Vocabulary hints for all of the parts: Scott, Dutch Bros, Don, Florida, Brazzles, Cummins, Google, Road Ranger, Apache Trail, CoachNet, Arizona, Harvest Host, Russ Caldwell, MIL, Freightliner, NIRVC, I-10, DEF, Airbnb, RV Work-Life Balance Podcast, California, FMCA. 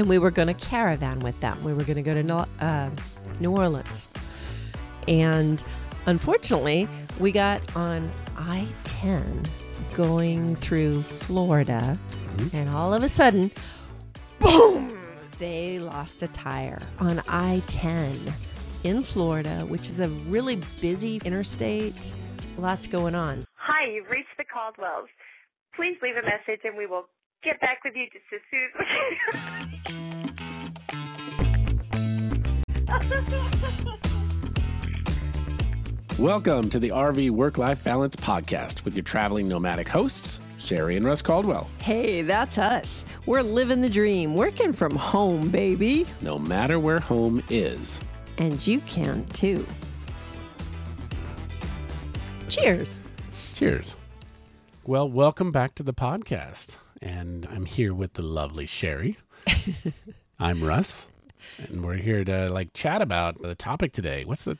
and we were going to caravan with them. We were going to go to New Orleans. And unfortunately, we got on I-10 going through Florida, and all of a sudden, boom, they lost a tire on I-10 in Florida, which is a really busy interstate. Lots going on. Hi, you've reached the Caldwells. Please leave a message and we will get back with you just as soon. Welcome to the RV Work-Life Balance Podcast with your traveling nomadic hosts, Sherry and Russ Caldwell. Hey, that's us. We're living the dream, working from home, baby. No matter where home is. And you can, too. Cheers. Cheers. Well, welcome back to the podcast. And I'm here with the lovely Sherry. I'm Russ. And we're here to chat about the topic today. What's the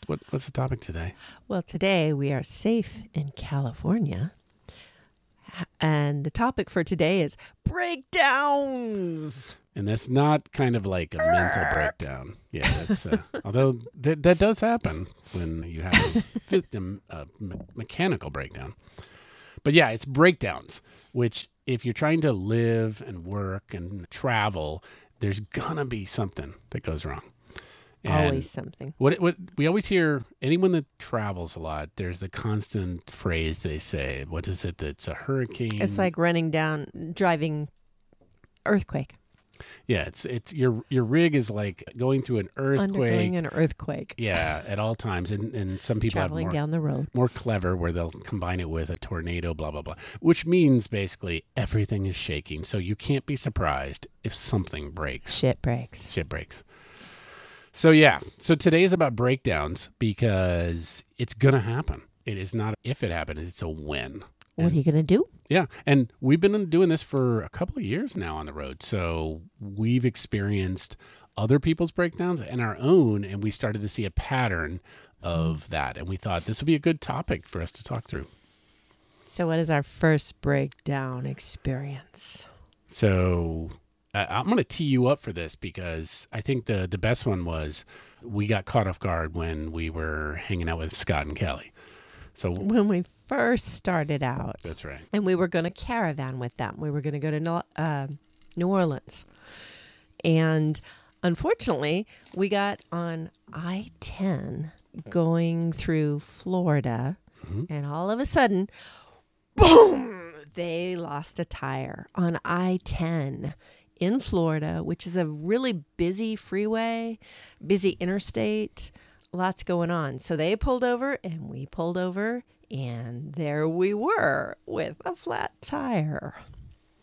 topic today? Well, today we are safe in California. And the topic for today is breakdowns. And that's not kind of like a mental breakdown. Yeah, that's, although that does happen when you have a mechanical breakdown. But yeah, it's breakdowns, which if you're trying to live and work and travel, there's gonna be something that goes wrong. And always something. What we always hear, anyone that travels a lot, there's the constant phrase they say. What is it? That's a hurricane. It's like driving earthquake. Yeah, it's your rig is like going through an earthquake. Undergoing an earthquake. Yeah, at all times, and some people traveling have down the road more clever where they'll combine it with a tornado, blah blah blah, which means basically everything is shaking, so you can't be surprised if something breaks. Shit breaks. So yeah, so today is about breakdowns because it's gonna happen. It is not if it happens; it's a when. What are you going to do? Yeah. And we've been doing this for a couple of years now on the road. So we've experienced other people's breakdowns and our own. And we started to see a pattern of that. And we thought this would be a good topic for us to talk through. So what is our first breakdown experience? So I'm going to tee you up for this because I think the best one was we got caught off guard when we were hanging out with Scott and Kelly. So when we first started out. That's right. And we were going to caravan with them. We were going to go to New Orleans. And unfortunately, we got on I-10 going through Florida. And all of a sudden, boom, they lost a tire on I-10 in Florida, which is a really busy freeway, busy interstate. Lots going on. So they pulled over and we pulled over and there we were with a flat tire.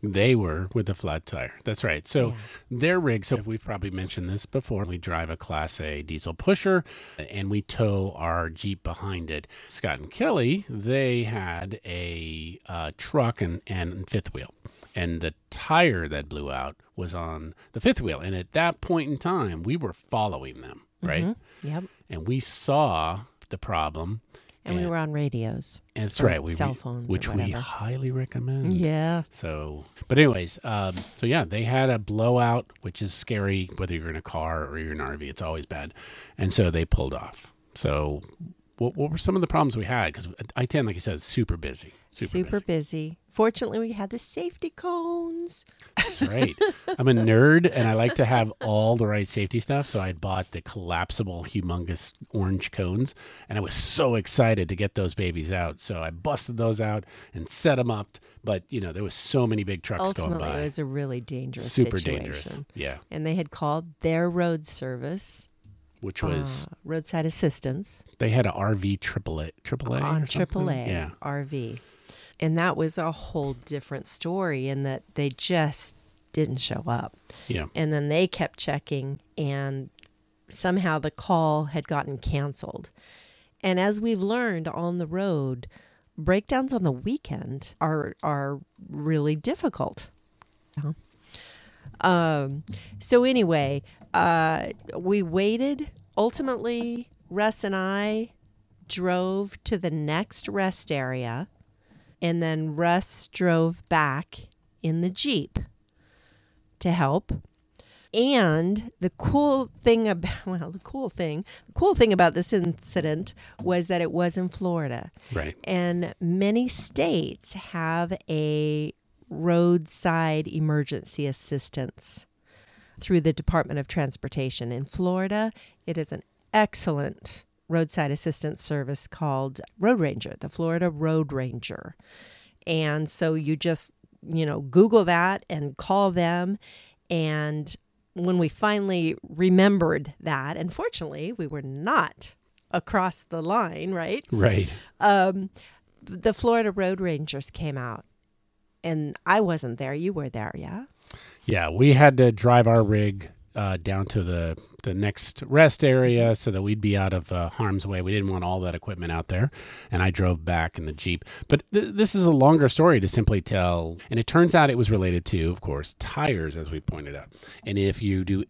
They were with a flat tire. That's right. So their rig, so we've probably mentioned this before, we drive a Class A diesel pusher and we tow our Jeep behind it. Scott and Kelly, they had a truck and fifth wheel. And the tire that blew out was on the fifth wheel. And at that point in time, we were following them. Right? Mm-hmm. Yep. And we saw the problem. And we were on radios. That's right. Cell phones. Which we highly recommend. Yeah. So, but anyways, so yeah, they had a blowout, which is scary, whether you're in a car or you're in an RV. It's always bad. And so they pulled off. So what were some of the problems we had? Because I-10, like you said, is super busy. Super busy. Fortunately, we had the safety cones. That's right. I'm a nerd, and I like to have all the right safety stuff, so I bought the collapsible, humongous orange cones, and I was so excited to get those babies out, so I busted those out and set them up, but, there was so many big trucks going by. Ultimately, it was a really dangerous situation. Super dangerous, yeah. And they had called their road service, which was roadside assistance. They had an RV Triple-A on Triple-A, yeah. RV. And that was a whole different story in that they just didn't show up. Yeah. And then they kept checking, and somehow the call had gotten canceled. And as we've learned on the road, breakdowns on the weekend are really difficult. Yeah. So anyway, we waited. Ultimately, Russ and I drove to the next rest area. And then Russ drove back in the Jeep to help. And the cool thing about this incident was that it was in Florida. Right. And many states have a roadside emergency assistance through the Department of Transportation. In Florida, it is an excellent roadside assistance service called Road Ranger, the Florida Road Ranger. And so you just, Google that and call them. And when we finally remembered that, and fortunately, we were not across the line, right? Right. The Florida Road Rangers came out, and I wasn't there. You were there, yeah? Yeah, we had to drive our rig down to the next rest area so that we'd be out of harm's way. We didn't want all that equipment out there, and I drove back in the Jeep. But this is a longer story to simply tell, and it turns out it was related to, of course, tires, as we pointed out. And if you do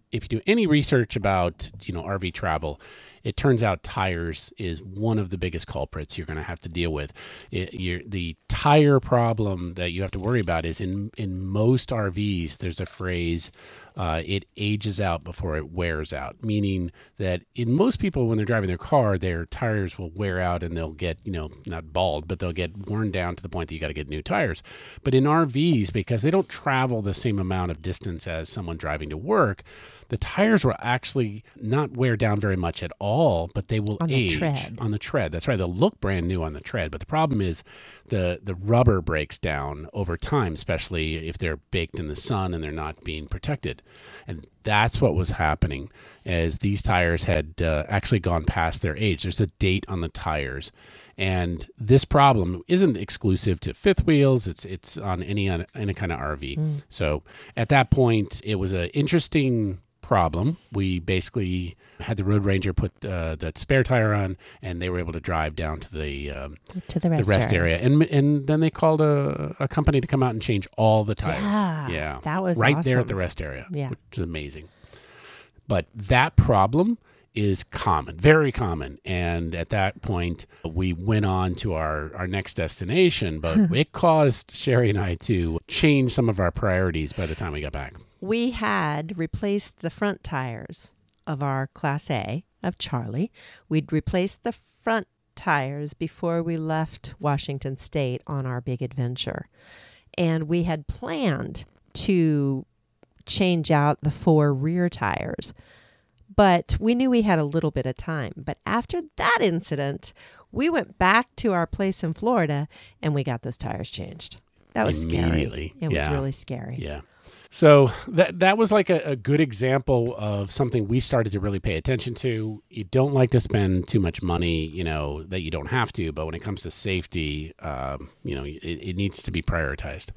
any research about RV travel, it turns out tires is one of the biggest culprits you're going to have to deal with. The tire problem that you have to worry about is in most RVs. There's a phrase, it ages out before it wears out, meaning that in most people, when they're driving their car, their tires will wear out and they'll get, not bald, but they'll get worn down to the point that you got to get new tires. But in RVs, because they don't travel the same amount of distance as someone driving to work, the tires will actually not wear down very much at all, but they will age on the tread. That's right. They'll look brand new on the tread. But the problem is the rubber breaks down over time, especially if they're baked in the sun and they're not being protected. And that's what was happening, as these tires had actually gone past their age. There's a date on the tires. And this problem isn't exclusive to fifth wheels. It's on any kind of RV. Mm. So at that point, it was an interesting problem. We basically had the Road Ranger put the spare tire on, and they were able to drive down to the rest area. And then they called a company to come out and change all the tires. Yeah. That was right awesome. There at the rest area, which is amazing. But that problem is common, very common. And at that point, we went on to our next destination, but it caused Sherry and I to change some of our priorities by the time we got back. We had replaced the front tires of our Class A, of Charlie. We'd replaced the front tires before we left Washington State on our big adventure. And we had planned to change out the four rear tires. But we knew we had a little bit of time. But after that incident, we went back to our place in Florida and we got those tires changed. That was scary. It was really scary. Yeah. So that was like a good example of something we started to really pay attention to. You don't like to spend too much money, that you don't have to. But when it comes to safety, it needs to be prioritized.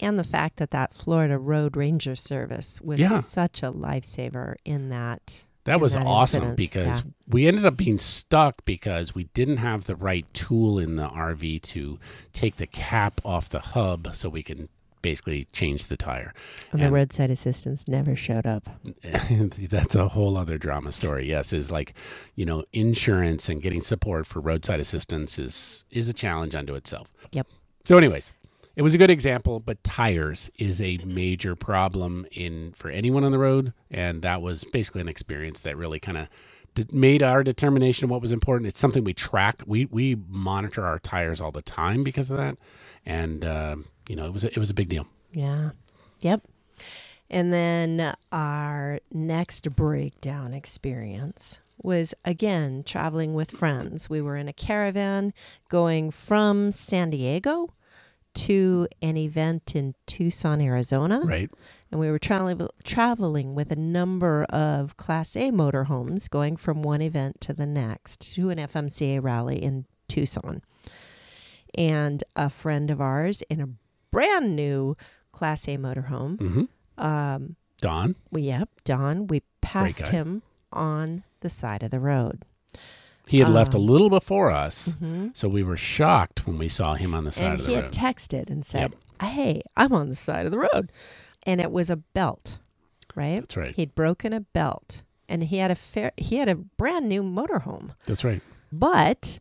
And the fact that Florida Road Ranger service was such a lifesaver in that. That was awesome because we ended up being stuck because we didn't have the right tool in the RV to take the cap off the hub so we can basically change the tire. And the roadside assistance never showed up. That's a whole other drama story. Yes, is like, insurance and getting support for roadside assistance is a challenge unto itself. Yep. So anyways, it was a good example, but tires is a major problem for anyone on the road. And that was basically an experience that really kind of made our determination of what was important. It's something we track. We monitor our tires all the time because of that. And, it was a big deal. Yeah. Yep. And then our next breakdown experience was, again, traveling with friends. We were in a caravan going from San Diego to an event in Tucson, Arizona. Right. And we were traveling with a number of Class A motorhomes going from one event to the next to an FMCA rally in Tucson. And a friend of ours in a brand new Class A motorhome. Mm-hmm. Don? Don. We passed him on the side of the road. He had left a little before us, so we were shocked when we saw him on the side of the road. And he had texted and said, hey, I'm on the side of the road. And it was a belt, right? That's right. He'd broken a belt, and he had a brand new motorhome. That's right. But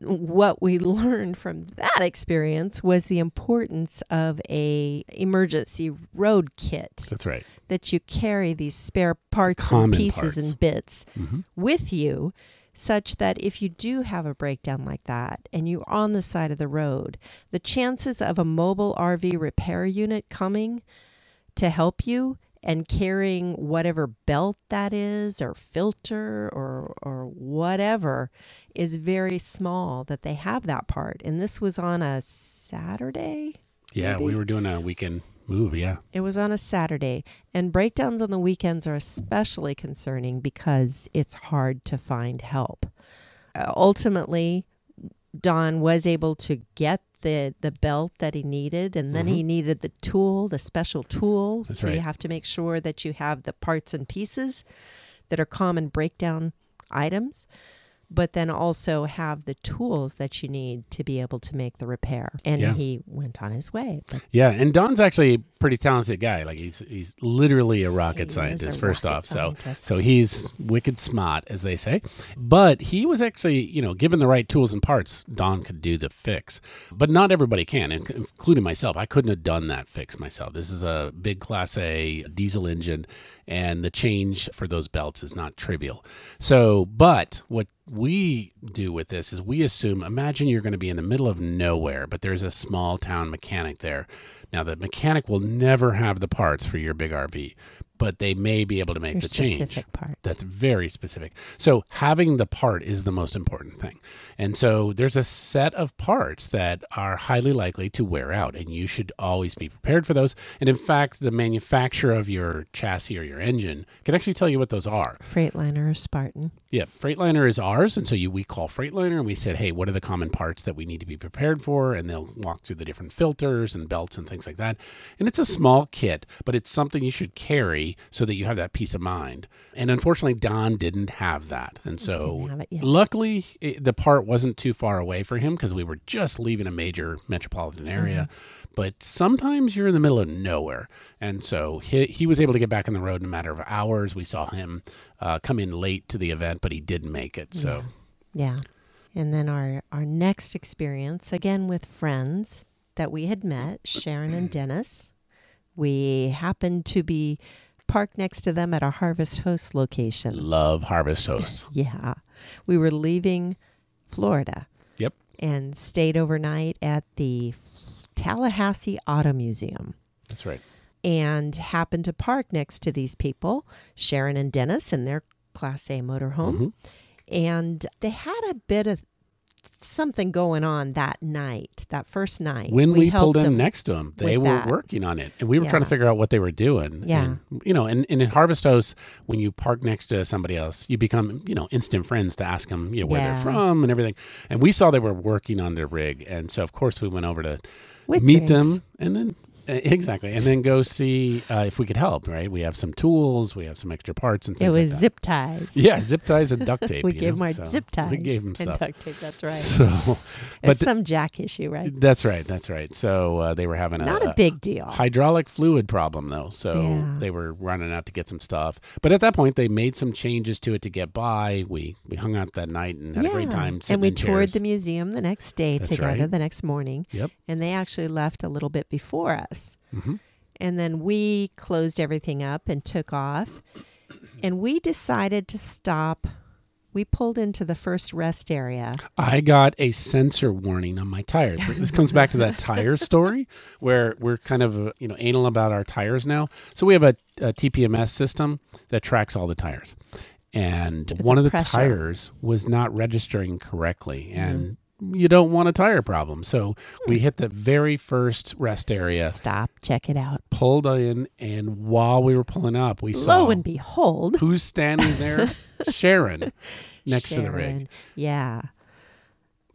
what we learned from that experience was the importance of a emergency road kit. That's right. That you carry these spare parts and pieces and bits with you, such that if you do have a breakdown like that and you're on the side of the road, the chances of a mobile RV repair unit coming to help you and carrying whatever belt that is or filter or whatever is very small that they have that part. And this was on a Saturday? Yeah, maybe? We were doing a weekend move, yeah. It was on a Saturday. And breakdowns on the weekends are especially concerning because it's hard to find help. Ultimately, Don was able to get the belt that he needed, and then he needed the tool, the special tool. That's so right. You have to make sure that you have the parts and pieces that are common breakdown items, but then also have the tools that you need to be able to make the repair. And he went on his way. Yeah, and Don's actually a pretty talented guy. Like he's literally a rocket scientist, first off. So he's wicked smart, as they say. But he was actually, given the right tools and parts, Don could do the fix. But not everybody can, including myself. I couldn't have done that fix myself. This is a big Class A diesel engine, and the change for those belts is not trivial. So, but what we do with this is we assume, imagine you're going to be in the middle of nowhere, but there's a small town mechanic there. Now, the mechanic will never have the parts for your big RV, but they may be able to make the change. Part. That's very specific. So having the part is the most important thing. And so there's a set of parts that are highly likely to wear out, and you should always be prepared for those. And in fact, the manufacturer of your chassis or your engine can actually tell you what those are. Freightliner or Spartan. Yeah, Freightliner is ours. And so we call Freightliner and we said, hey, what are the common parts that we need to be prepared for? And they'll walk through the different filters and belts and things like that. And it's a small kit, but it's something you should carry so that you have that peace of mind. And unfortunately, Don didn't have that. And so luckily, the part wasn't too far away for him because we were just leaving a major metropolitan area. Mm-hmm. But sometimes you're in the middle of nowhere. And so he was able to get back on the road in a matter of hours. We saw him come in late to the event, but he did make it. So And then our next experience, again with friends that we had met, Sharon and Dennis. We happened to be parked next to them at a Harvest Host location. Love Harvest Host. Yeah. We were leaving Florida. Yep. And stayed overnight at the Tallahassee Auto Museum. That's right. And happened to park next to these people, Sharon and Dennis, in their Class A motorhome. Mm-hmm. And they had a bit of something going on that night, that first night. When we pulled in next to them, they were working on it. And we were trying to figure out what they were doing. Yeah. And, and in Harvest Host, when you park next to somebody else, you become, instant friends to ask them, where they're from and everything. And we saw they were working on their rig. And so, of course, we went over to meet them and then... Exactly. And then go see if we could help, right? We have some tools, we have some extra parts and things like that. It was zip ties. Yeah, zip ties and duct tape. We gave them zip ties. We gave them stuff. And duct tape, that's right. So, but some jack issue, right? That's right. So they were having not a big deal. Hydraulic fluid problem, though. So they were running out to get some stuff. But at that point, they made some changes to it to get by. We hung out that night and had a great time sitting in chairs. And we toured the museum the next day together, the next morning. Yep. And they actually left a little bit before us. Mm-hmm. And then we closed everything up and took off, and we decided to stop. We pulled into the first rest area. I got a sensor warning on my tire. This comes back to that tire story where we're kind of anal about our tires now. So we have a TPMS system that tracks all the tires, and one of the tires was not registering correctly, and you don't want a tire problem. So we hit the very first rest area. Stop, check it out. Pulled in, and while we were pulling up, we saw... Lo and behold. Who's standing there? Sharon, next to the rig. Yeah.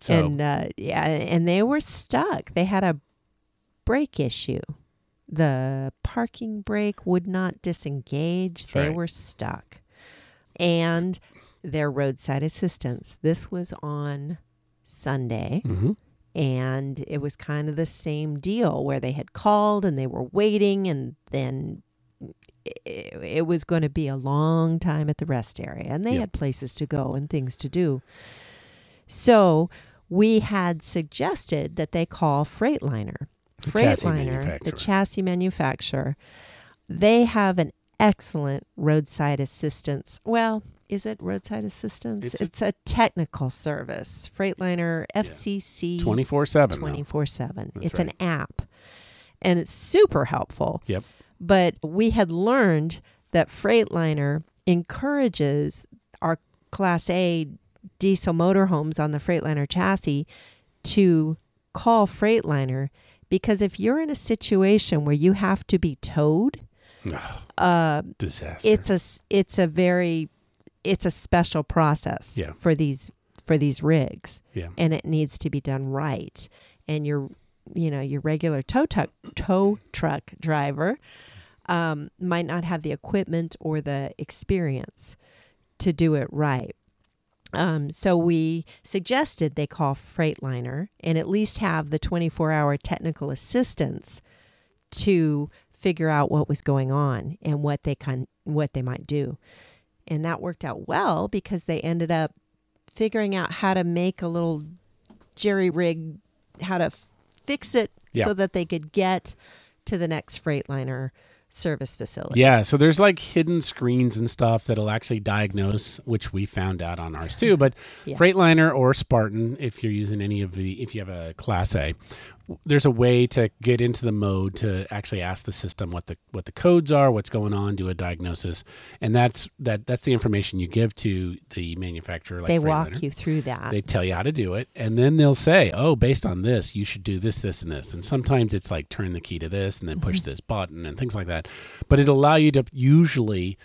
So, and they were stuck. They had a brake issue. The parking brake would not disengage. They were stuck. And their roadside assistance. This was on... Sunday, and it was kind of the same deal where they had called and they were waiting, and then it was going to be a long time at the rest area, and they had places to go and things to do. So we had suggested that they call Freightliner. Freightliner, the chassis manufacturer, they have an excellent roadside assistance. Well, is it roadside assistance? It's a technical service. Freightliner, FCC. 24/7. 24/7. It's right. An app. And it's super helpful. Yep. But we had learned that Freightliner encourages our Class A diesel motorhomes on the Freightliner chassis to call Freightliner, because if you're in a situation where you have to be towed, disaster. It's a special process for these rigs, and it needs to be done right. And your regular tow truck driver might not have the equipment or the experience to do it right. So we suggested they call Freightliner and at least have the 24-hour technical assistance to figure out what was going on and what they might do. And that worked out well, because they ended up figuring out how to make a little jerry rig, how to fix it so that they could get to the next Freightliner service facility. Yeah, so there's like hidden screens and stuff that'll actually diagnose, which we found out on ours too. But Freightliner or Spartan, if you're using if you have a Class A, there's a way to get into the mode to actually ask the system what the codes are, what's going on, do a diagnosis, and that's the information you give to the manufacturer. Like they walk you through that. They tell you how to do it, and then they'll say, "Oh, based on this, you should do this, this, and this." And sometimes it's like turn the key to this, and then push this button, and things like that. But it'll allow you to usually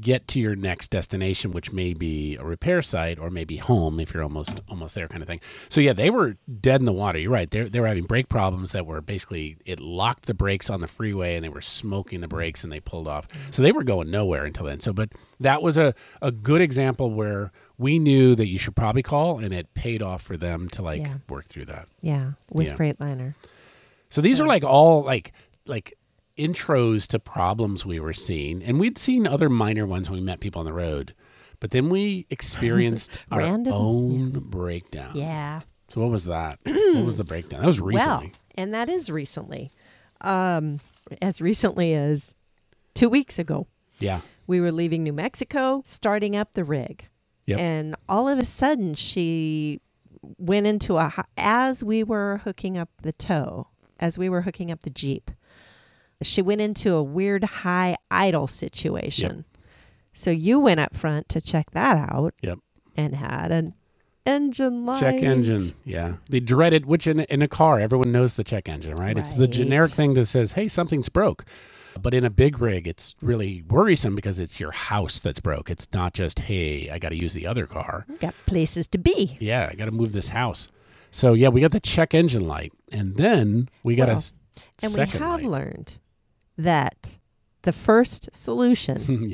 get to your next destination, which may be a repair site or maybe home if you're almost there, kind of thing. So yeah, they were dead in the water. You're right. They were having brake problems that were basically, it locked the brakes on the freeway and they were smoking the brakes and they pulled off. So they were going nowhere until then. So, but that was a good example where we knew that you should probably call, and it paid off for them to work through that. Yeah. With Freightliner. So these are all intros to problems we were seeing, and we'd seen other minor ones when we met people on the road, but then we experienced our own breakdown. Yeah. So what was that? What was the breakdown? That was recently. Well, and that is recently. As recently as 2 weeks ago. Yeah. We were leaving New Mexico, starting up the rig. Yep. And all of a sudden, she went into as we were hooking up the tow, as we were hooking up the Jeep, she went into a weird high idle situation. Yep. So you went up front to check that out. Yep. And had an engine light. Check engine, yeah. The dreaded, which in a car, everyone knows the check engine, right? It's the generic thing that says, hey, something's broke. But in a big rig, it's really worrisome because it's your house that's broke. It's not just, hey, I got to use the other car. Got places to be. Yeah, I got to move this house. So, yeah, we got the check engine light. And then we got a second light. And we have learned that the first solution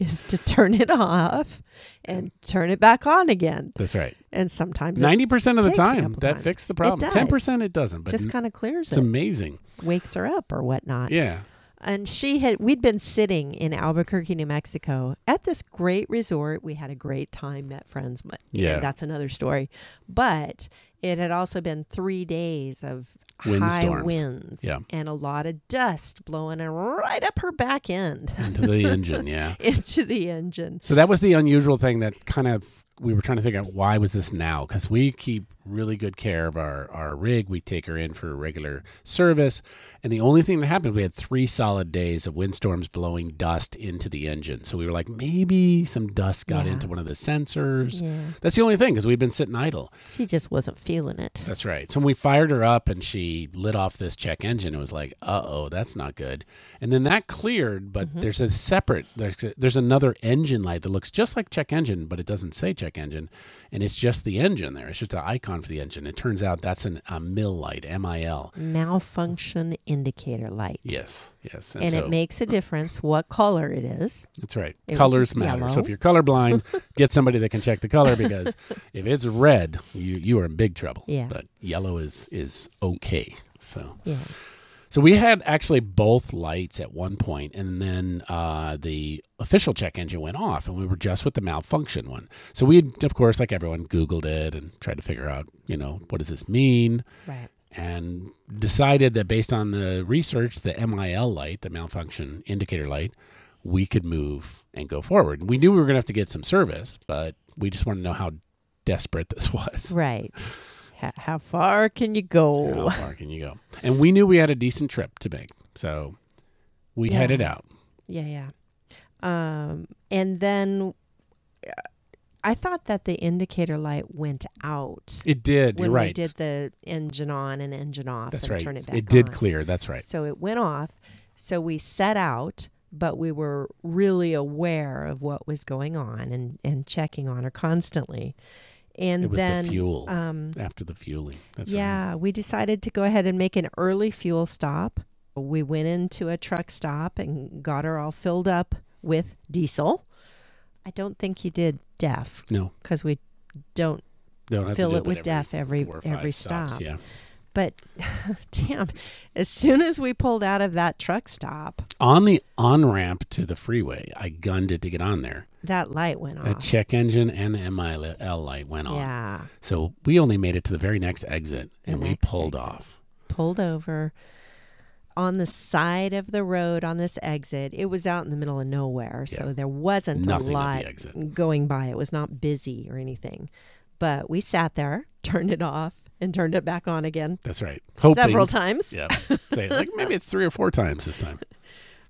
is to turn it off and turn it back on again. That's right. And sometimes 90% of the time that fixed the problem. 10% it doesn't. But just kind of clears it. It's amazing. Wakes her up or whatnot. Yeah. And we'd been sitting in Albuquerque, New Mexico at this great resort. We had a great time, met friends. But that's another story. But it had also been 3 days of high winds and a lot of dust blowing right up her back end. Into the engine, yeah. Into the engine. So that was the unusual thing that kind of, we were trying to figure out why was this now? Because we keep really good care of our rig. We take her in for regular service. And the only thing that happened, we had 3 solid days of windstorms blowing dust into the engine. So we were like, maybe some dust got into one of the sensors. Yeah. That's the only thing, because we'd been sitting idle. She just wasn't feeling it. That's right. So when we fired her up and she lit off this check engine, it was like, uh-oh, that's not good. And then that cleared, but there's a separate, there's another engine light that looks just like check engine, but it doesn't say check engine. And it's just the engine there. It's just an icon for the engine. It turns out that's a MIL light, MIL. Malfunction indicator light. Yes. And so, it makes a difference what color it is. That's right. Colors matter. Yellow. So if you're colorblind, get somebody that can check the color, because if it's red, you are in big trouble. Yeah. But yellow is okay. So So we had actually both lights at one point, and then the official check engine went off, and we were just with the malfunction one. So we, of course, like everyone, Googled it and tried to figure out, you know, what does this mean? Right. And decided that based on the research, the MIL light, the malfunction indicator light, we could move and go forward. We knew we were going to have to get some service, but we just wanted to know how desperate this was. Right. How far can you go? How far can you go? And we knew we had a decent trip to make, so we headed out. Yeah. And then I thought that the indicator light went out. It did. You're right. When we did the engine on and engine off. That's right. Turn it back on. It did clear. That's right. So it went off. So we set out, but we were really aware of what was going on and checking on her constantly. And it was then, the fuel, after the fueling. That's right. We decided to go ahead and make an early fuel stop. We went into a truck stop and got her all filled up with diesel. I don't think you did DEF. No. Because we don't fill it with DEF every stop. Yeah. But damn, as soon as we pulled out of that truck stop. On the on-ramp to the freeway, I gunned it to get on there. That light went off. The check engine and the MIL light went off. Yeah. So we only made it to the very next exit, and we pulled off. Pulled over on the side of the road on this exit. It was out in the middle of nowhere, so there wasn't a lot going by. It was not busy or anything. But we sat there, turned it off, and turned it back on again. That's right. Hoping. Several times. Yeah. Like maybe it's 3 or 4 times this time.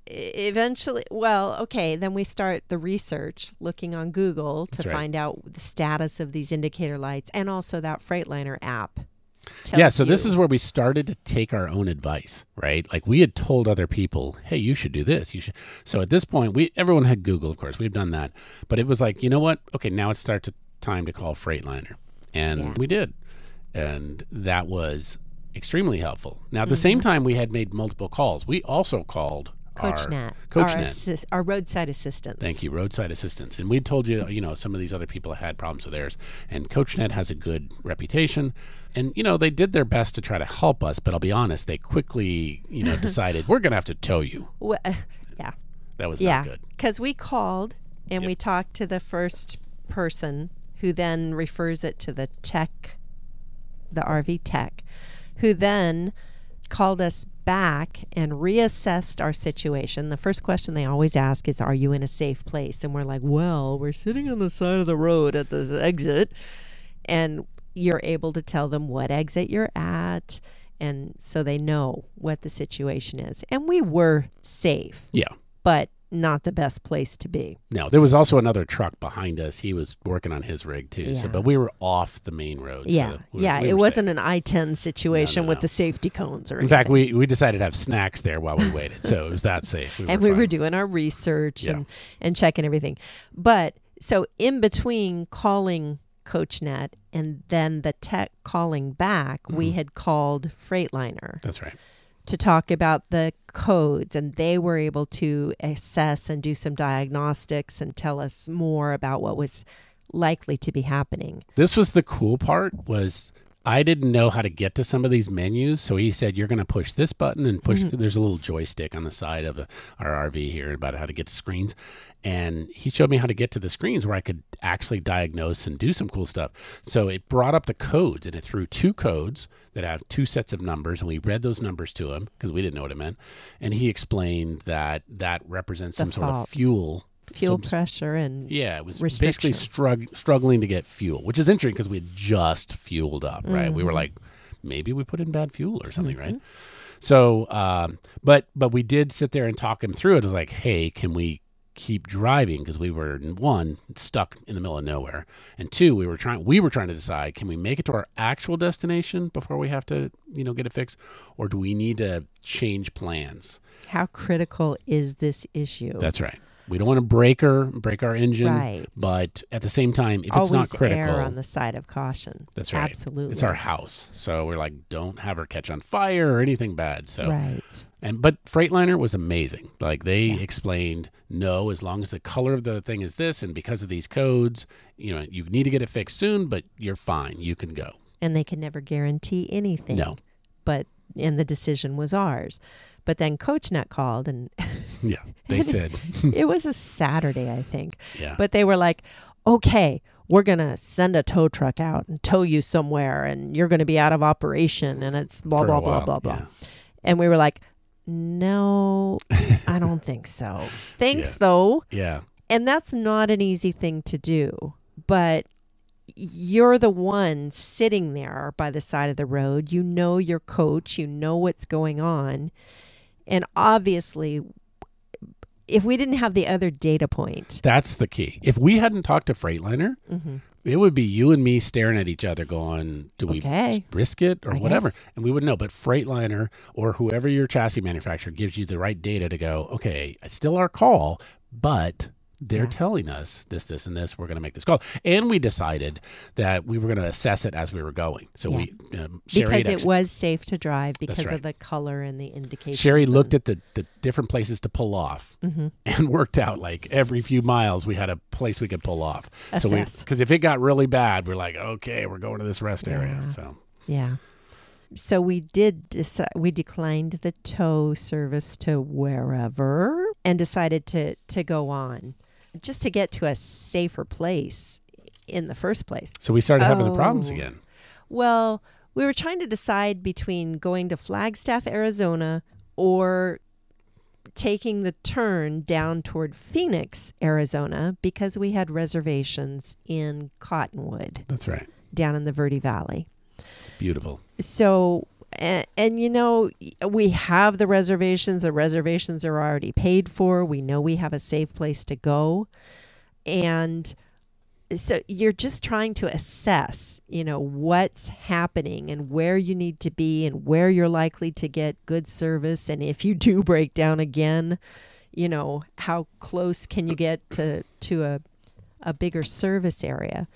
Eventually, then we start the research, looking on Google to find out the status of these indicator lights, and also that Freightliner app. This is where we started to take our own advice, right? Like we had told other people, hey, you should do this. You should. So at this point, everyone had Google, of course. We've done that. But it was like, you know what? Okay, now it's time to call Freightliner. And we did. And that was extremely helpful. Now, at the same time, we had made multiple calls. We also called CoachNet, our roadside assistance. Thank you, roadside assistance. And we told you, you know, some of these other people had problems with theirs. And CoachNet has a good reputation. And, you know, they did their best to try to help us. But I'll be honest, they quickly, you know, decided we're going to have to tow you. Well, that was not good. Because we called and we talked to the first person who then refers it to the tech, the RV tech, who then called us back and reassessed our situation. The first question they always ask is, are you in a safe place? And we're like, well, we're sitting on the side of the road at this exit. And you're able to tell them what exit you're at. And so they know what the situation is. And we were safe. Yeah. But not the best place to be. No, there was also another truck behind us. He was working on his rig too. Yeah. So, but we were off the main road. Yeah, so we it wasn't safe. An I-10 situation with the safety cones or anything. In fact, we decided to have snacks there while we waited, so it was that safe. We were doing our research and checking everything. But so in between calling CoachNet and then the tech calling back, we had called Freightliner. That's right. To talk about the codes, and they were able to assess and do some diagnostics and tell us more about what was likely to be happening. This was the cool part, was I didn't know how to get to some of these menus, so he said, you're going to push this button and push. Mm-hmm. There's a little joystick on the side of our RV here about how to get to screens, and he showed me how to get to the screens where I could actually diagnose and do some cool stuff. So it brought up the codes, and it threw 2 codes that have 2 sets of numbers, and we read those numbers to him because we didn't know what it meant, and he explained that represents the sort of fuel pressure and it was basically struggling to get fuel, which is interesting because we had just fueled up, right? Mm-hmm. We were like, maybe we put in bad fuel or something, right? So, but we did sit there and talk him through it. It was like, hey, can we keep driving? Because we were, 1, stuck in the middle of nowhere, and 2, we were trying to decide, can we make it to our actual destination before we have to, you know, get it fixed, or do we need to change plans? How critical is this issue? That's right. We don't want to break our engine, right? But at the same time, if it's not critical, always err on the side of caution. That's right. Absolutely, it's our house, so we're like, don't have her catch on fire or anything bad. So, right. But Freightliner was amazing. Like they explained, no, as long as the color of the thing is this, and because of these codes, you know, you need to get it fixed soon, but you're fine. You can go. And they can never guarantee anything. No, but and the decision was ours. But then CoachNet called and yeah, they and said it was a Saturday, I think. Yeah. But they were like, okay, we're going to send a tow truck out and tow you somewhere and you're going to be out of operation and it's blah, blah, blah, blah, blah. Yeah. And we were like, no, I don't think so. Thanks, though. Yeah. And that's not an easy thing to do, but you're the one sitting there by the side of the road. You know your coach, you know what's going on. And obviously, if we didn't have the other data point. That's the key. If we hadn't talked to Freightliner, mm-hmm. it would be you and me staring at each other going, do we risk it or whatever? Guess. And we wouldn't know. But Freightliner or whoever your chassis manufacturer gives you the right data to go, okay, it's still our call, but they're telling us this, this, and this. We're going to make this call. And we decided that we were going to assess it as we were going. So we, Sherry, because it was safe to drive because of the color and the indication. Sherry looked at the different places to pull off mm-hmm. and worked out like every few miles we had a place we could pull off. Assess. So because if it got really bad, we're like, okay, we're going to this rest area. So so we did decide, we declined the tow service to wherever and decided to go on. Just to get to a safer place in the first place. So we started having the problems again. Well, we were trying to decide between going to Flagstaff, Arizona, or taking the turn down toward Phoenix, Arizona, because we had reservations in Cottonwood. That's right. Down in the Verde Valley. Beautiful. So, and you know, we have the reservations. The reservations are already paid for. We know we have a safe place to go. And so you're just trying to assess, you know, what's happening and where you need to be and where you're likely to get good service. And if you do break down again, you know, how close can you get to a bigger service area?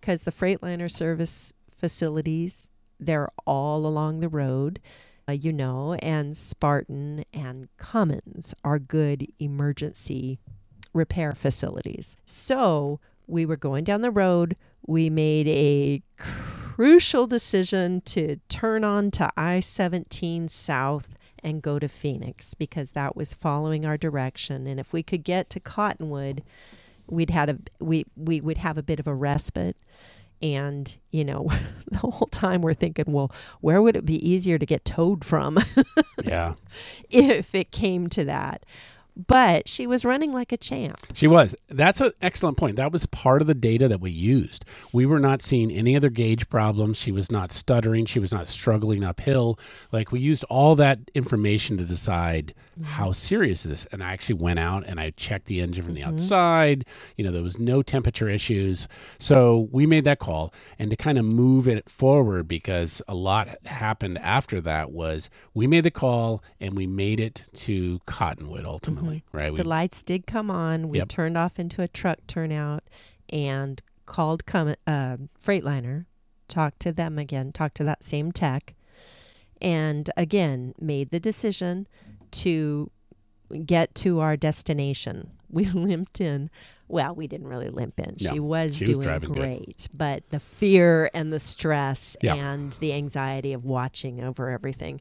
Because the Freightliner service facilities, they're all along the road, you know, and Spartan and Cummins are good emergency repair facilities. So we were going down the road. We made a crucial decision to turn on to I-17 South and go to Phoenix because that was following our direction. And if we could get to Cottonwood, we would have a bit of a respite. And, you know, the whole time we're thinking, well, where would it be easier to get towed from? Yeah. If it came to that. But she was running like a champ. She was. That's an excellent point. That was part of the data that we used. We were not seeing any other gauge problems. She was not stuttering. She was not struggling uphill. Like, we used all that information to decide how serious this. And I actually went out and I checked the engine from the outside. You know, there was no temperature issues. So we made that call. And to kind of move it forward, because a lot happened after that, was we made the call and we made it to Cottonwood ultimately. Right. The lights did come on. We turned off into a truck turnout and called Freightliner, talked to them again, talked to that same tech, and again made the decision to get to our destination. We limped in. Well, we didn't really limp in. No, she was doing great, good. But the fear and the stress and the anxiety of watching over everything.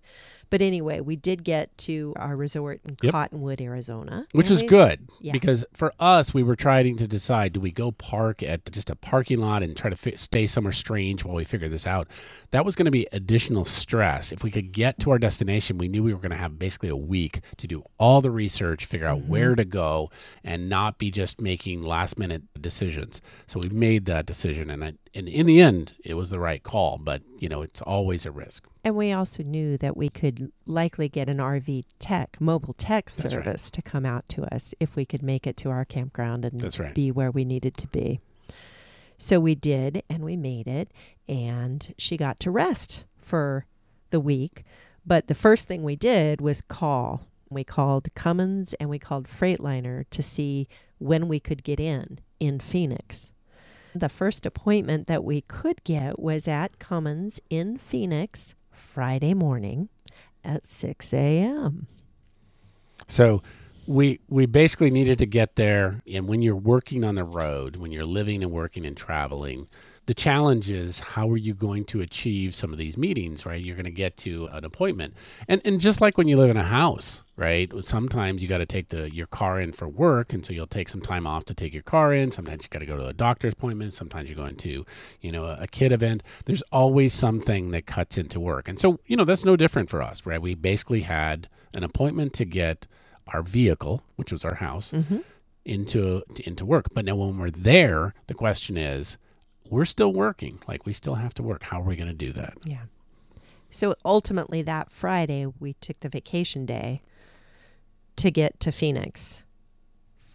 But anyway, we did get to our resort in Cottonwood, Arizona. Which is good because for us, we were trying to decide, do we go park at just a parking lot and try to stay somewhere strange while we figure this out? That was going to be additional stress. If we could get to our destination, we knew we were going to have basically a week to do all the research, figure out where to go, and not be just making last minute decisions. So we made that decision, and in the end, it was the right call, but you know, it's always a risk. And we also knew that we could likely get an RV tech, mobile tech service to come out to us if we could make it to our campground and be where we needed to be. So we did, and we made it, and she got to rest for the week. But the first thing we did was call. We called Cummins and we called Freightliner to see when we could get in Phoenix. The first appointment that we could get was at Cummins in Phoenix Friday morning at 6 a.m. So we basically needed to get there. And when you're working on the road, when you're living and working and traveling, the challenge is, how are you going to achieve some of these meetings, right? You're going to get to an appointment. And just like when you live in a house, right? Sometimes you got to take your car in for work, and so you'll take some time off to take your car in. Sometimes you got to go to a doctor's appointment. Sometimes you're going to, a kid event. There's always something that cuts into work. And so, that's no different for us, right? We basically had an appointment to get our vehicle, which was our house, into work. But now when we're there, the question is, we're still working. Like, we still have to work. How are we going to do that? Yeah. So ultimately that Friday, we took the vacation day to get to Phoenix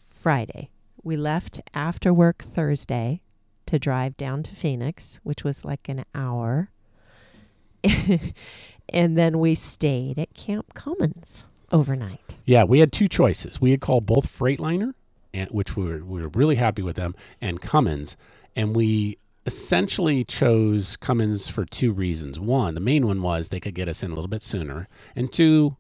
Friday. We left after work Thursday to drive down to Phoenix, which was like an hour. And then we stayed at Camp Cummins overnight. Yeah, we had two choices. We had called both Freightliner, which we were really happy with them, and Cummins. And we essentially chose Cummins for two reasons. One, the main one was they could get us in a little bit sooner. And two,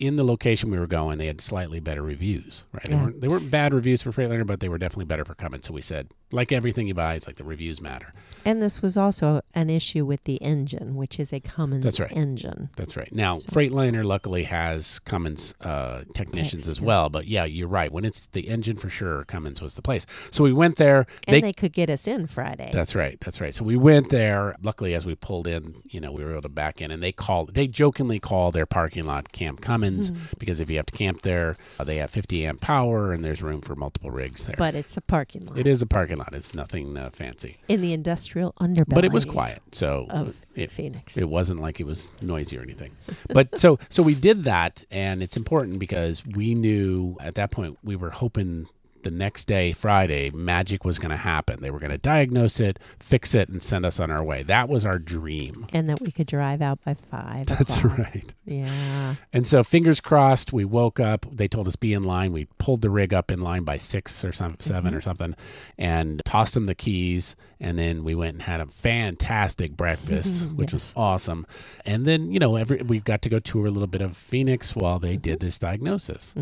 in the location we were going, they had slightly better reviews, right? Yeah. They weren't bad reviews for Freightliner, but they were definitely better for Cummins. So we said, like everything you buy, it's like the reviews matter. And this was also an issue with the engine, which is a Cummins engine. That's right. Now, Freightliner luckily has Cummins technicians as well. But yeah, you're right. When it's the engine, for sure, Cummins was the place. So we went there. And they could get us in Friday. That's right. So we went there. Luckily, as we pulled in, we were able to back in. And they jokingly call their parking lot Camp Cummins, because if you have to camp there, they have 50 amp power and there's room for multiple rigs there. But it's a parking lot. It is a parking lot. It's nothing fancy. In the industrial underbelly. But it was quiet. So Phoenix. It wasn't like it was noisy or anything. But so we did that, and it's important because we knew at that point we were hoping the next day, Friday, magic was going to happen. They were going to diagnose it, fix it, and send us on our way. That was our dream. And that we could drive out by 5:00. That's right. Yeah. And so fingers crossed, we woke up. They told us be in line. We pulled the rig up in line by 6 or 7 or something, and tossed them the keys. And then we went and had a fantastic breakfast, which was awesome. And then, we got to go tour a little bit of Phoenix while they did this diagnosis.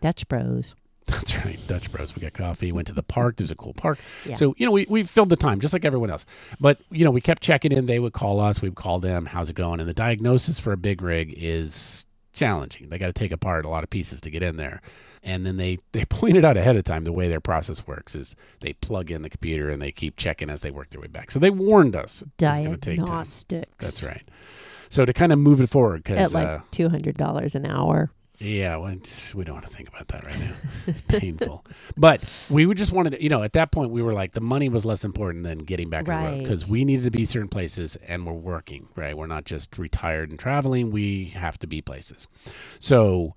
Dutch Bros. That's right. Dutch Bros. We got coffee, went to the park. There's a cool park. Yeah. So, we filled the time just like everyone else. But, we kept checking in. They would call us. We'd call them. How's it going? And the diagnosis for a big rig is challenging. They got to take apart a lot of pieces to get in there. And then they pointed out ahead of time the way their process works is they plug in the computer and they keep checking as they work their way back. So they warned us. Diagnostics. That's right. So to kind of move it forward. At like $200 an hour. Yeah, we don't want to think about that right now. It's painful. But we just wanted to, at that point, we were like, the money was less important than getting back on the road, because we needed to be certain places and we're working, right? We're not just retired and traveling. We have to be places. So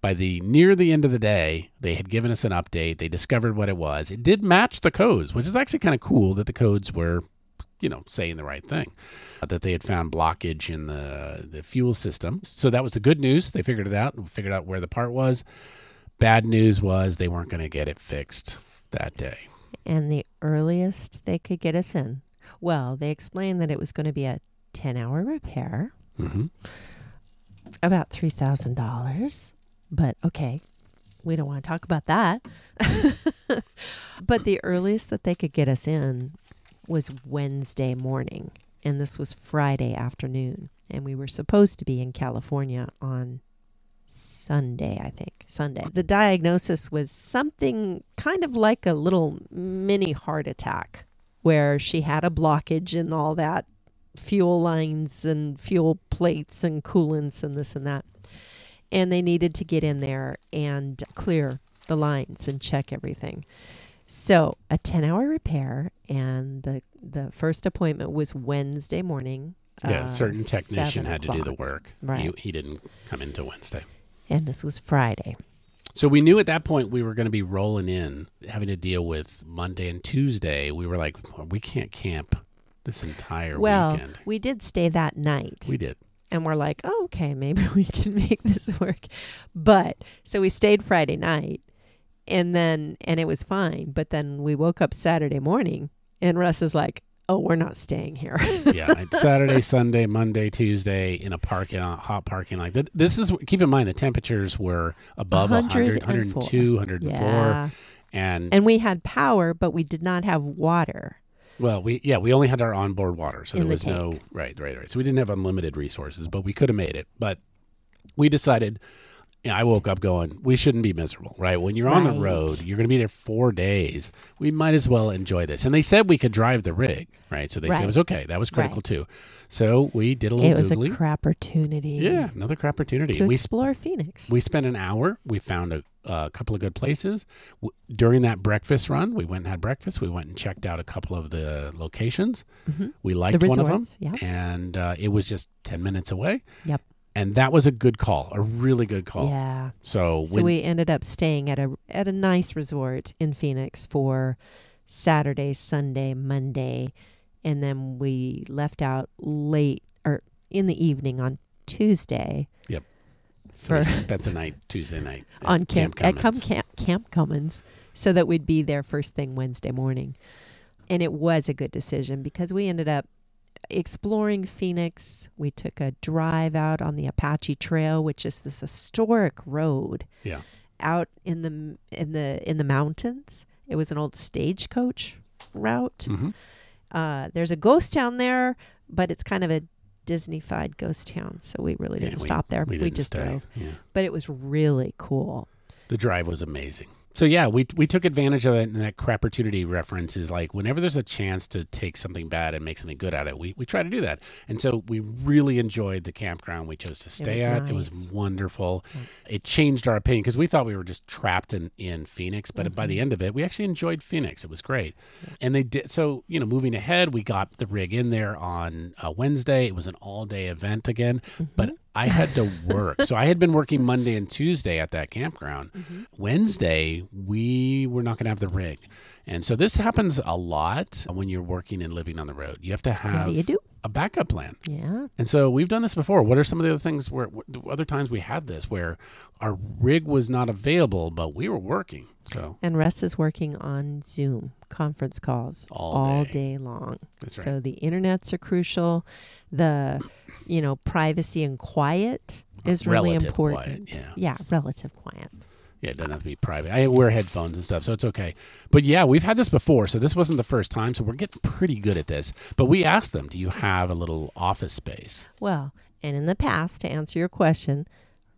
by near the end of the day, they had given us an update. They discovered what it was. It did match the codes, which is actually kind of cool that the codes were, saying the right thing, that they had found blockage in the fuel system. So that was the good news. They figured it out and figured out where the part was. Bad news was they weren't going to get it fixed that day. And the earliest they could get us in. Well, they explained that it was going to be a 10-hour repair, about $3,000. But okay, we don't want to talk about that. But the earliest that they could get us in was Wednesday morning, and this was Friday afternoon, and we were supposed to be in California on Sunday, I think. Sunday. The diagnosis was something kind of like a little mini heart attack, where she had a blockage and all that, fuel lines and fuel plates and coolants and this and that, and they needed to get in there and clear the lines and check everything. So a 10-hour repair, and the first appointment was Wednesday morning. Yeah, a certain technician had to do the work. Right. He didn't come in till Wednesday. And this was Friday. So we knew at that point we were going to be rolling in, having to deal with Monday and Tuesday. We were like, we can't camp this entire weekend. Well, we did stay that night. We did. And we're like, oh, okay, maybe we can make this work. But so we stayed Friday night. And it was fine. But then we woke up Saturday morning, and Russ is like, oh, we're not staying here. Yeah, it's Saturday, Sunday, Monday, Tuesday in a parking lot, hot parking lot. This is, keep in mind, the temperatures were above 100, 102, 104. Yeah. And we had power, but we did not have water. Well, we only had our onboard water, so there was no, right. So we didn't have unlimited resources, but we could have made it. But we decided, I woke up going, we shouldn't be miserable, right? When you're on the road, you're going to be there 4 days. We might as well enjoy this. And they said we could drive the rig, right? So they said it was okay. That was critical too. So we did a little Googling. It was a crappertunity. Yeah, another crappertunity. To explore Phoenix. We spent an hour. We found a couple of good places. During that breakfast run, we went and had breakfast. We went and checked out a couple of the locations. Mm-hmm. We liked one of them. Yeah. And it was just 10 minutes away. Yep. And that was a good call, a really good call. Yeah. So we ended up staying at a nice resort in Phoenix for Saturday, Sunday, Monday, and then we left out late or in the evening on Tuesday. Yep. So we spent the night Tuesday night on Camp Cummins, so that we'd be there first thing Wednesday morning. And it was a good decision because we ended up exploring Phoenix. We took a drive out on the Apache Trail, which is this historic road out in the mountains. It was an old stagecoach route. Mm-hmm. There's a ghost town there, but it's kind of a Disney-fied ghost town, so we really didn't stop there. We just drove. Yeah. But it was really cool. The drive was amazing. So yeah, we took advantage of it, and that crappertunity reference is like whenever there's a chance to take something bad and make something good out of it, we try to do that. And so we really enjoyed the campground we chose to stay at. Nice. It was wonderful. Mm-hmm. It changed our opinion because we thought we were just trapped in Phoenix, but by the end of it, we actually enjoyed Phoenix. It was great. Mm-hmm. And they did, so, you know, moving ahead, we got the rig in there on Wednesday. It was an all-day event again, but I had to work. So I had been working Monday and Tuesday at that campground. Mm-hmm. Wednesday, we were not going to have the rig. And so this happens a lot when you're working and living on the road. You have to have a backup plan. Yeah. And so we've done this before. What are some of the other things where other times we had this where our rig was not available, but we were working. So. And Russ is working on Zoom conference calls all day long. That's right. So the internets are crucial. The, privacy and quiet is really important. Quiet, yeah, relative quiet. Yeah, it doesn't have to be private. I wear headphones and stuff, so it's okay. But yeah, we've had this before, so this wasn't the first time, so we're getting pretty good at this. But we asked them, do you have a little office space? Well, and in the past, to answer your question,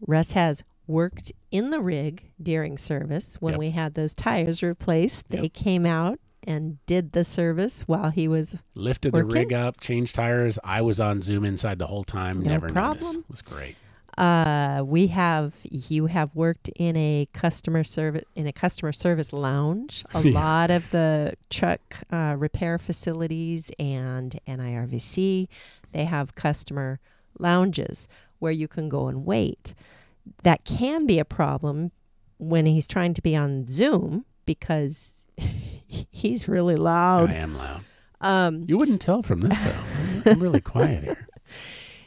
Russ has worked in the rig during service. When we had those tires replaced, they came out and did the service while he was working. The rig up, changed tires. I was on Zoom inside the whole time, never noticed. It was great. You have worked in a customer service lounge. A lot of the truck repair facilities and NIRVC, they have customer lounges where you can go and wait. That can be a problem when he's trying to be on Zoom because he's really loud. I am loud. You wouldn't tell from this though. I'm really quiet here.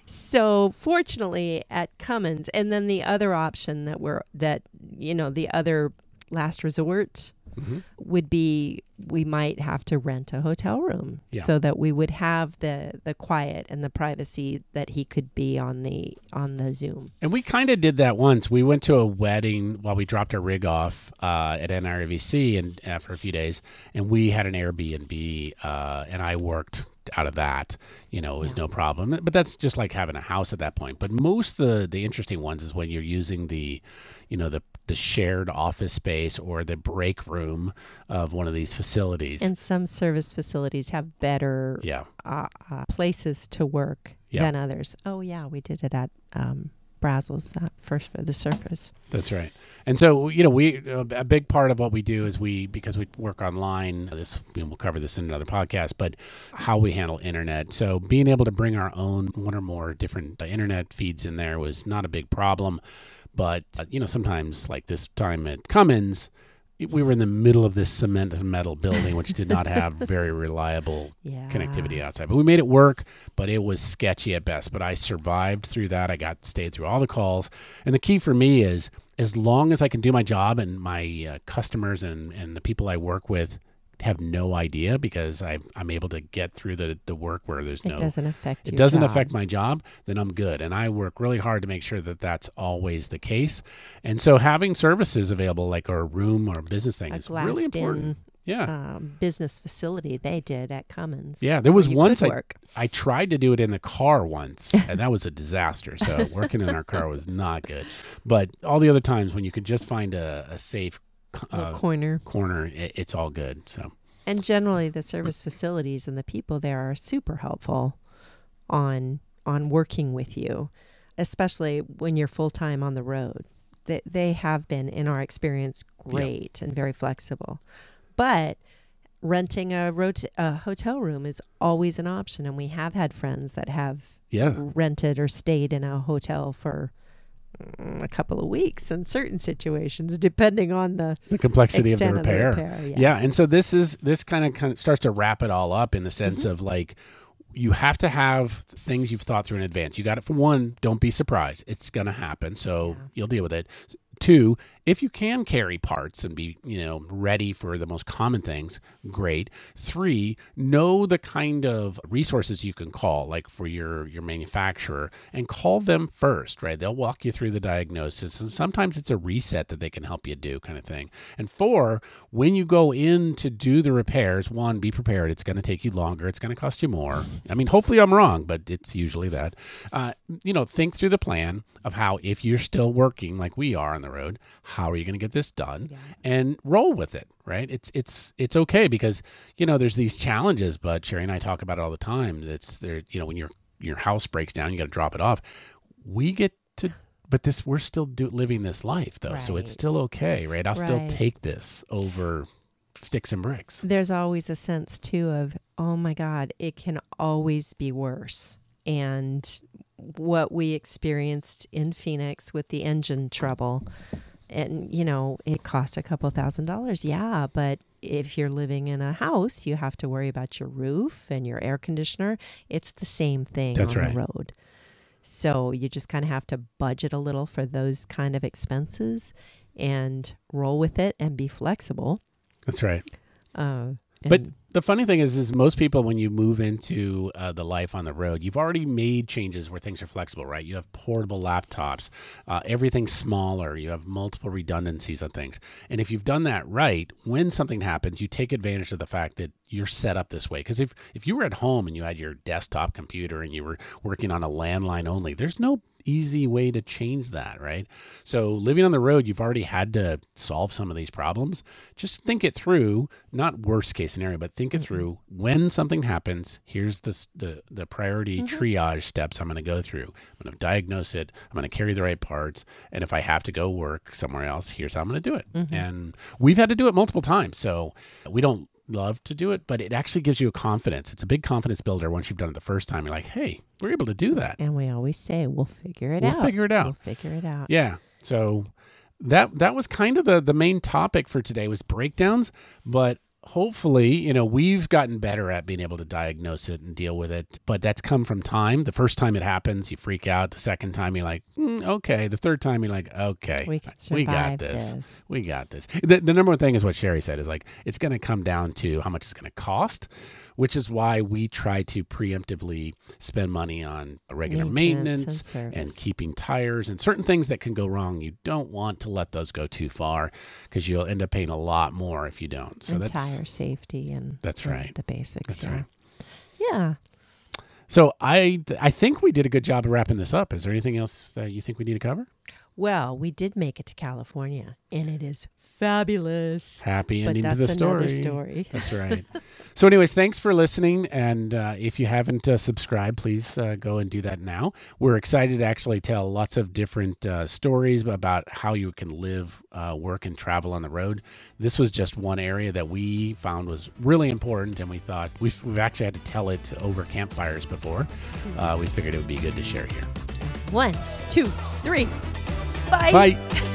So fortunately at Cummins, and then the other option the other last resort would be we might have to rent a hotel room so that we would have the quiet and the privacy that he could be on the Zoom. And we kind of did that once. We went to a wedding while we dropped our rig off at NIRVC and for a few days, and we had an Airbnb and I worked out of that, it was no problem. But that's just like having a house at that point. But most of the interesting ones is when you're using the shared office space or the break room of one of these facilities. And some service facilities have better places to work than others. Oh yeah, we did it at Brazzles first for the surfers. That's right. And so, a big part of what we do is because we work online, we'll cover this in another podcast, but how we handle internet. So being able to bring our own one or more different internet feeds in there was not a big problem. But, sometimes like this time at Cummins, we were in the middle of this cement and metal building, which did not have very reliable connectivity outside. But we made it work, but it was sketchy at best. But I survived through that. I stayed through all the calls. And the key for me is as long as I can do my job and my customers and the people I work with have no idea because I'm able to get through the work where there's no... It doesn't affect your job. It doesn't affect my job, then I'm good. And I work really hard to make sure that that's always the case. And so having services available, like our room or business thing, is really important. Yeah. Business facility they did at Cummins. Yeah, there was once I tried to do it in the car once, and that was a disaster. So working in our car was not good. But all the other times when you could just find a safe corner, it's all good. So, and generally the service facilities and the people there are super helpful on working with you, especially when you're full time on the road. They have been, in our experience, great and very flexible. But renting a hotel room is always an option. And we have had friends that have rented or stayed in a hotel for a couple of weeks in certain situations, depending on the complexity of the repair. And so this kind of starts to wrap it all up in the sense of like, you have to have things you've thought through in advance. You got it. For one, don't be surprised. It's going to happen. So you'll deal with it. Two, if you can carry parts and be, ready for the most common things, great. Three, know the kind of resources you can call, like for your manufacturer, and call them first, right? They'll walk you through the diagnosis, and sometimes it's a reset that they can help you do, kind of thing. And four, when you go in to do the repairs, one, be prepared. It's going to take you longer. It's going to cost you more. I mean, hopefully I'm wrong, but it's usually that. Think through the plan of how, if you're still working like we are on the road, how are you going to get this done? Yeah. And roll with it, right? It's okay because, there's these challenges, but Sherry and I talk about it all the time. That's there, when your house breaks down, you got to drop it off. We get to, but this, we're still living this life though. Right. So it's still okay, right? I'll still take this over sticks and bricks. There's always a sense too of, oh my God, it can always be worse. And what we experienced in Phoenix with the engine trouble, and it cost a couple $1,000s. Yeah, but if you're living in a house, you have to worry about your roof and your air conditioner. It's the same thing on the road. So you just kind of have to budget a little for those kind of expenses and roll with it and be flexible. That's right. But the funny thing is most people, when you move into the life on the road, you've already made changes where things are flexible, right? You have portable laptops, everything's smaller, you have multiple redundancies on things. And if you've done that right, when something happens, you take advantage of the fact that you're set up this way. Because if you were at home and you had your desktop computer and you were working on a landline only, there's no easy way to change that, right? So living on the road, you've already had to solve some of these problems. Just think it through, not worst case scenario, but think it through. When something happens, here's the priority triage steps I'm going to go through. I'm going to diagnose it. I'm going to carry the right parts. And if I have to go work somewhere else, here's how I'm going to do it. Mm-hmm. And we've had to do it multiple times. So we don't love to do it, but it actually gives you a confidence. It's a big confidence builder once you've done it the first time. You're like, hey, we're able to do that. And we always say, we'll figure it out. Yeah. So that was kind of the main topic for today was breakdowns, but hopefully, we've gotten better at being able to diagnose it and deal with it, but that's come from time. The first time it happens, you freak out. The second time, you're like, okay. The third time, you're like, okay, we got this. We got this. The number one thing is what Sherry said is like, it's going to come down to how much it's going to cost, which is why we try to preemptively spend money on regular maintenance and keeping tires and certain things that can go wrong. You don't want to let those go too far because you'll end up paying a lot more if you don't. So that's tire safety and the basics. That's right. Yeah. So I think we did a good job of wrapping this up. Is there anything else that you think we need to cover? Well, we did make it to California, and it is fabulous. Happy ending to the story. But that's another story. That's right. So anyways, thanks for listening, and if you haven't subscribed, please go and do that now. We're excited to actually tell lots of different stories about how you can live, work, and travel on the road. This was just one area that we found was really important, and we thought we've actually had to tell it over campfires before. We figured it would be good to share here. 1, 2, 3... Bye. Bye.